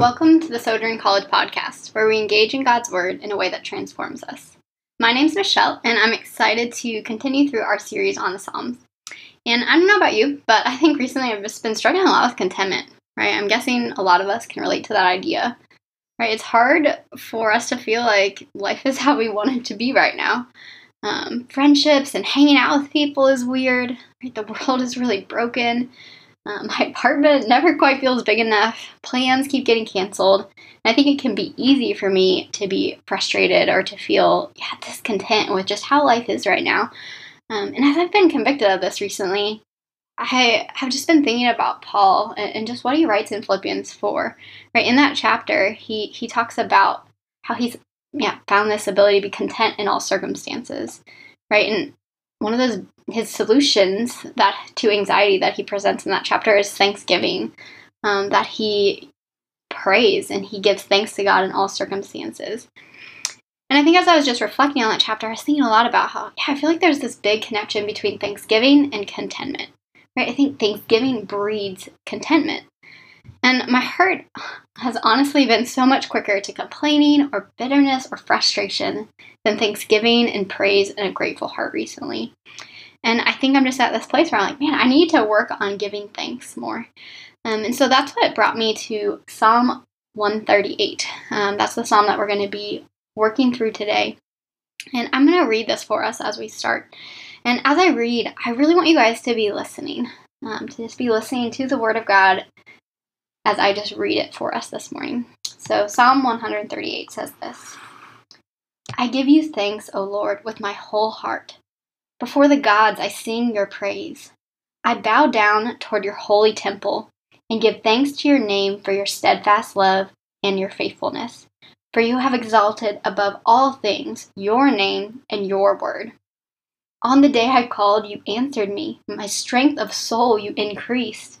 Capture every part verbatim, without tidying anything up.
Welcome to the Sojourn College podcast, where we engage in God's Word in a way that transforms us. My name's Michelle, and I'm excited to continue through our series on the Psalms. And I don't know about you, but I think recently I've just been struggling a lot with contentment, right? I'm guessing a lot of us can relate to that idea, right? It's hard for us to feel like life is how we want it to be right now. Um, friendships and hanging out with people is weird, right? The world is really broken. Um, my apartment never quite feels big enough. Plans keep getting canceled. And I think it can be easy for me to be frustrated or to feel yeah, discontent with just how life is right now. Um, and as I've been convicted of this recently, I have just been thinking about Paul and, and just what he writes in Philippians four. Right? In that chapter, he, he talks about how he's yeah, found this ability to be content in all circumstances. Right? And one of those his solutions that to anxiety that he presents in that chapter is thanksgiving, um, that he prays and he gives thanks to God in all circumstances. And I think as I was just reflecting on that chapter, I was thinking a lot about how yeah, I feel like there's this big connection between thanksgiving and contentment, right? I think thanksgiving breeds contentment. And my heart has honestly been so much quicker to complaining or bitterness or frustration than thanksgiving and praise and a grateful heart recently. And I think I'm just at this place where I'm like, man, I need to work on giving thanks more. Um, and so that's what brought me to Psalm one thirty-eight. Um, that's the psalm that we're going to be working through today. And I'm going to read this for us as we start. And as I read, I really want you guys to be listening, um, to just be listening to the Word of God as I just read it for us this morning. So Psalm one thirty-eight says this: I give you thanks, O Lord, with my whole heart. Before the gods, I sing your praise. I bow down toward your holy temple and give thanks to your name for your steadfast love and your faithfulness. For you have exalted above all things your name and your word. On the day I called, you answered me. My strength of soul you increased.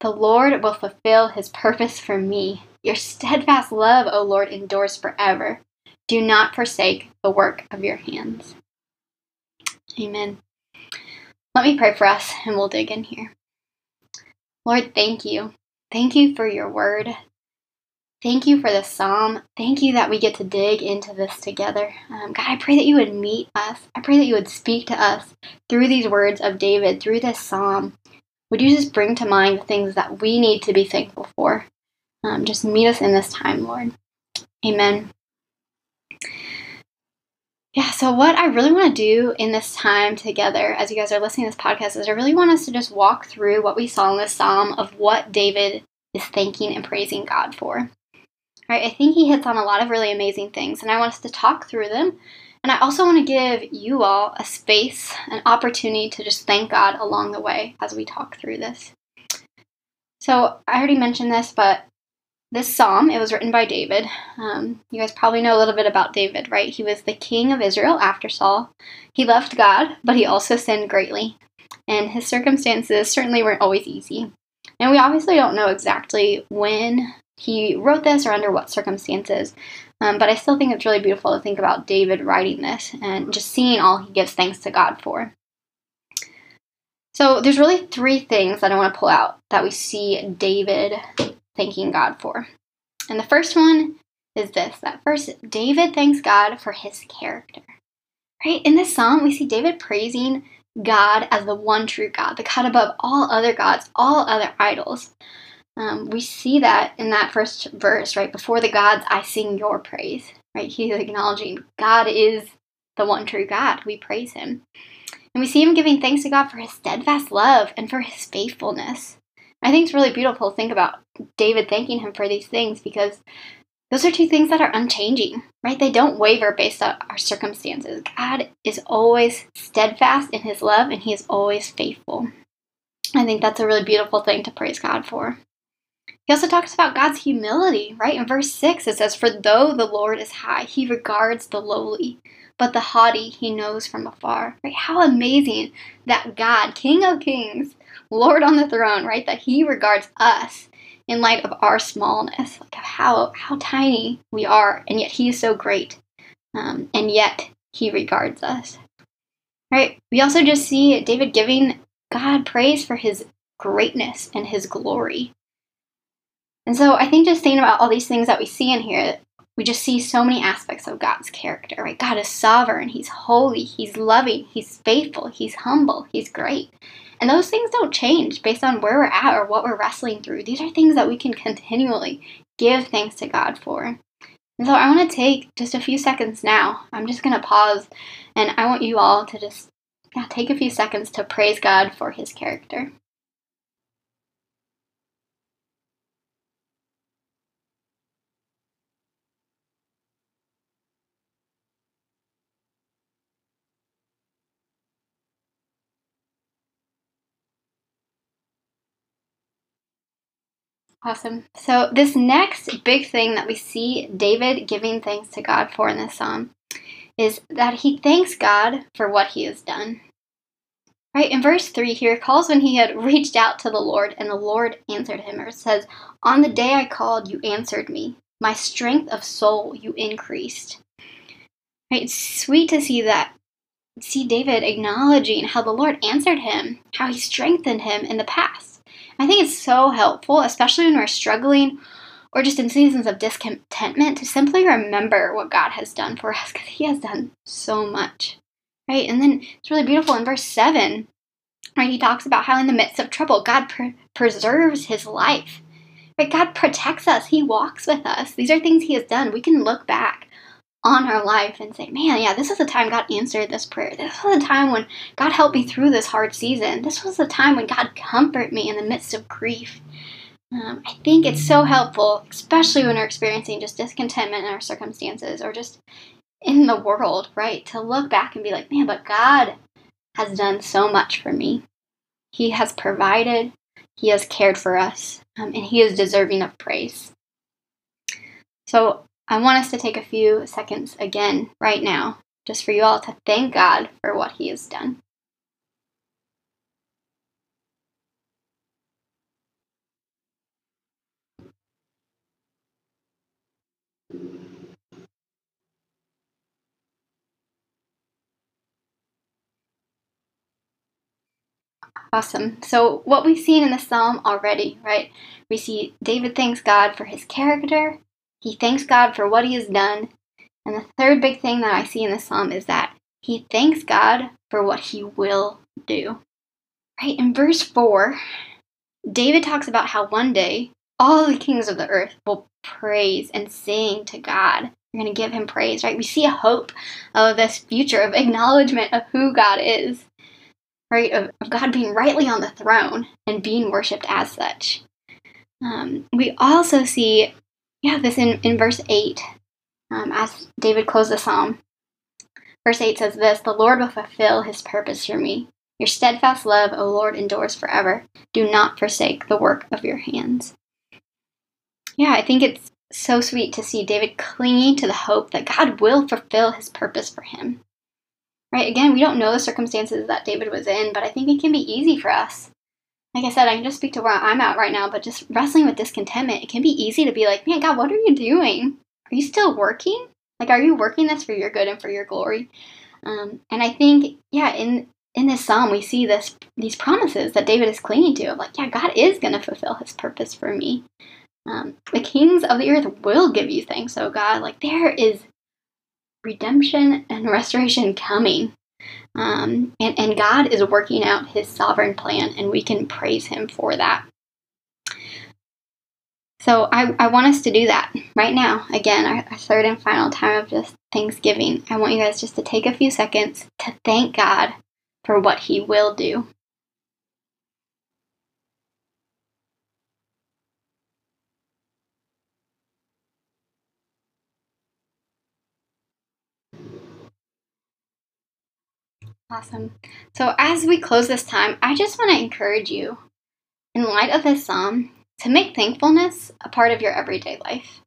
The Lord will fulfill his purpose for me. Your steadfast love, O Lord, endures forever. Do not forsake the work of your hands. Amen. Let me pray for us, and we'll dig in here. Lord, thank you. Thank you for your word. Thank you for this psalm. Thank you that we get to dig into this together. Um, God, I pray that you would meet us. I pray that you would speak to us through these words of David, through this psalm. Would you just bring to mind the things that we need to be thankful for? Um, just meet us in this time, Lord. Amen. Yeah, so what I really want to do in this time together, as you guys are listening to this podcast, is I really want us to just walk through what we saw in this psalm of what David is thanking and praising God for. All right, I think he hits on a lot of really amazing things, and I want us to talk through them. And I also want to give you all a space, an opportunity to just thank God along the way as we talk through this. So I already mentioned this, but this psalm, it was written by David. Um, you guys probably know a little bit about David, right? He was the king of Israel after Saul. He loved God, but he also sinned greatly. And his circumstances certainly weren't always easy. And we obviously don't know exactly when he wrote this or under what circumstances. Um, but I still think it's really beautiful to think about David writing this and just seeing all he gives thanks to God for. So there's really three things that I want to pull out that we see David thanking God for. And the first one is this, that first, David thanks God for his character, right? In this psalm, we see David praising God as the one true God, the God above all other gods, all other idols. Um, we see that in that first verse, right? Before the gods, I sing your praise, right? He's acknowledging God is the one true God. We praise him. And we see him giving thanks to God for his steadfast love and for his faithfulness. I think it's really beautiful to think about David thanking him for these things, because those are two things that are unchanging, right? They don't waver based on our circumstances. God is always steadfast in his love, and he is always faithful. I think that's a really beautiful thing to praise God for. He also talks about God's humility, right? In verse six, it says, "For though the Lord is high, he regards the lowly, but the haughty he knows from afar." Right? How amazing that God, King of Kings, Lord on the throne, right? That he regards us in light of our smallness, like how, how tiny we are, and yet he is so great, um, and yet he regards us, right? We also just see David giving God praise for his greatness and his glory. And so I think just thinking about all these things that we see in here, we just see so many aspects of God's character, right? God is sovereign, he's holy, he's loving, he's faithful, he's humble, he's great. And those things don't change based on where we're at or what we're wrestling through. These are things that we can continually give thanks to God for. And so I want to take just a few seconds now. I'm just going to pause, and I want you all to just yeah, take a few seconds to praise God for his character. Awesome. So this next big thing that we see David giving thanks to God for in this psalm is that he thanks God for what he has done. Right? In verse three here, it calls when he had reached out to the Lord and the Lord answered him. Or it says, "On the day I called, you answered me. My strength of soul, you increased." Right? It's sweet to see that. See David acknowledging how the Lord answered him, how he strengthened him in the past. I think it's so helpful, especially when we're struggling or just in seasons of discontentment, to simply remember what God has done for us, because he has done so much, right? And then it's really beautiful in verse seven, right? He talks about how in the midst of trouble, God pre- preserves his life, right? God protects us. He walks with us. These are things he has done. We can look back on our life and say, man, yeah, this is the time God answered this prayer. This was the time when God helped me through this hard season. This was the time when God comforted me in the midst of grief. Um, I think it's so helpful, especially when we're experiencing just discontentment in our circumstances or just in the world, right? To look back and be like, man, but God has done so much for me. He has provided, he has cared for us, um, and he is deserving of praise. So I want us to take a few seconds again right now, just for you all to thank God for what he has done. Awesome. So what we've seen in the psalm already, right? We see David thanks God for his character. He thanks God for what he has done. And the third big thing that I see in this psalm is that he thanks God for what he will do. Right? In verse four, David talks about how one day all the kings of the earth will praise and sing to God. They're going to give him praise, right? We see a hope of this future, of acknowledgement of who God is, right? Of, of God being rightly on the throne and being worshipped as such. Um, we also see Yeah, this in, in verse eight, um, as David closed the psalm. Verse eight says this, "The Lord will fulfill his purpose for me. Your steadfast love, O Lord, endures forever. Do not forsake the work of your hands." Yeah, I think it's so sweet to see David clinging to the hope that God will fulfill his purpose for him. Right? Again, we don't know the circumstances that David was in, but I think it can be easy for us. Like I said, I can just speak to where I'm at right now, but just wrestling with discontentment, it can be easy to be like, man, God, what are you doing? Are you still working? Like, are you working this for your good and for your glory? Um, and I think, yeah, in in this psalm, we see this these promises that David is clinging to. Of like, yeah, God is going to fulfill his purpose for me. Um, the kings of the earth will give you thanks, oh God. Like, there is redemption and restoration coming. Um, and, and God is working out his sovereign plan, and we can praise him for that. So I, I want us to do that right now. Again, our, our third and final time of just Thanksgiving. I want you guys just to take a few seconds to thank God for what he will do. Awesome. So as we close this time, I just want to encourage you, in light of this psalm, to make thankfulness a part of your everyday life.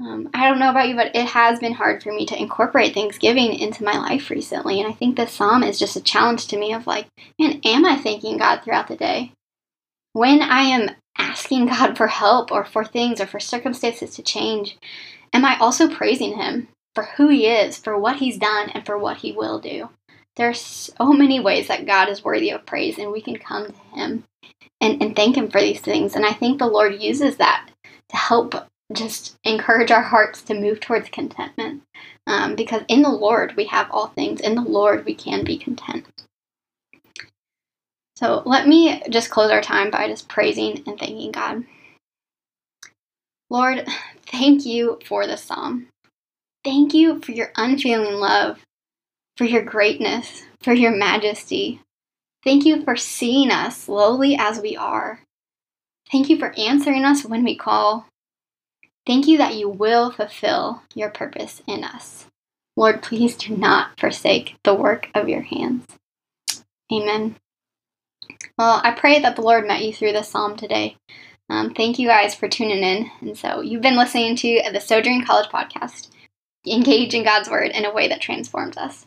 Um, I don't know about you, but it has been hard for me to incorporate Thanksgiving into my life recently. And I think this psalm is just a challenge to me of like, man, am I thanking God throughout the day? When I am asking God for help or for things or for circumstances to change, am I also praising him for who he is, for what he's done, and for what he will do? There are so many ways that God is worthy of praise, and we can come to him and, and thank him for these things. And I think the Lord uses that to help just encourage our hearts to move towards contentment. Um, because in the Lord, we have all things. In the Lord, we can be content. So let me just close our time by just praising and thanking God. Lord, thank you for this psalm. Thank you for your unfailing love, for your greatness, for your majesty. Thank you for seeing us lowly as we are. Thank you for answering us when we call. Thank you that you will fulfill your purpose in us. Lord, please do not forsake the work of your hands. Amen. Well, I pray that the Lord met you through this psalm today. Um, thank you guys for tuning in. And so you've been listening to the Sojourn College podcast. Engage in God's word in a way that transforms us.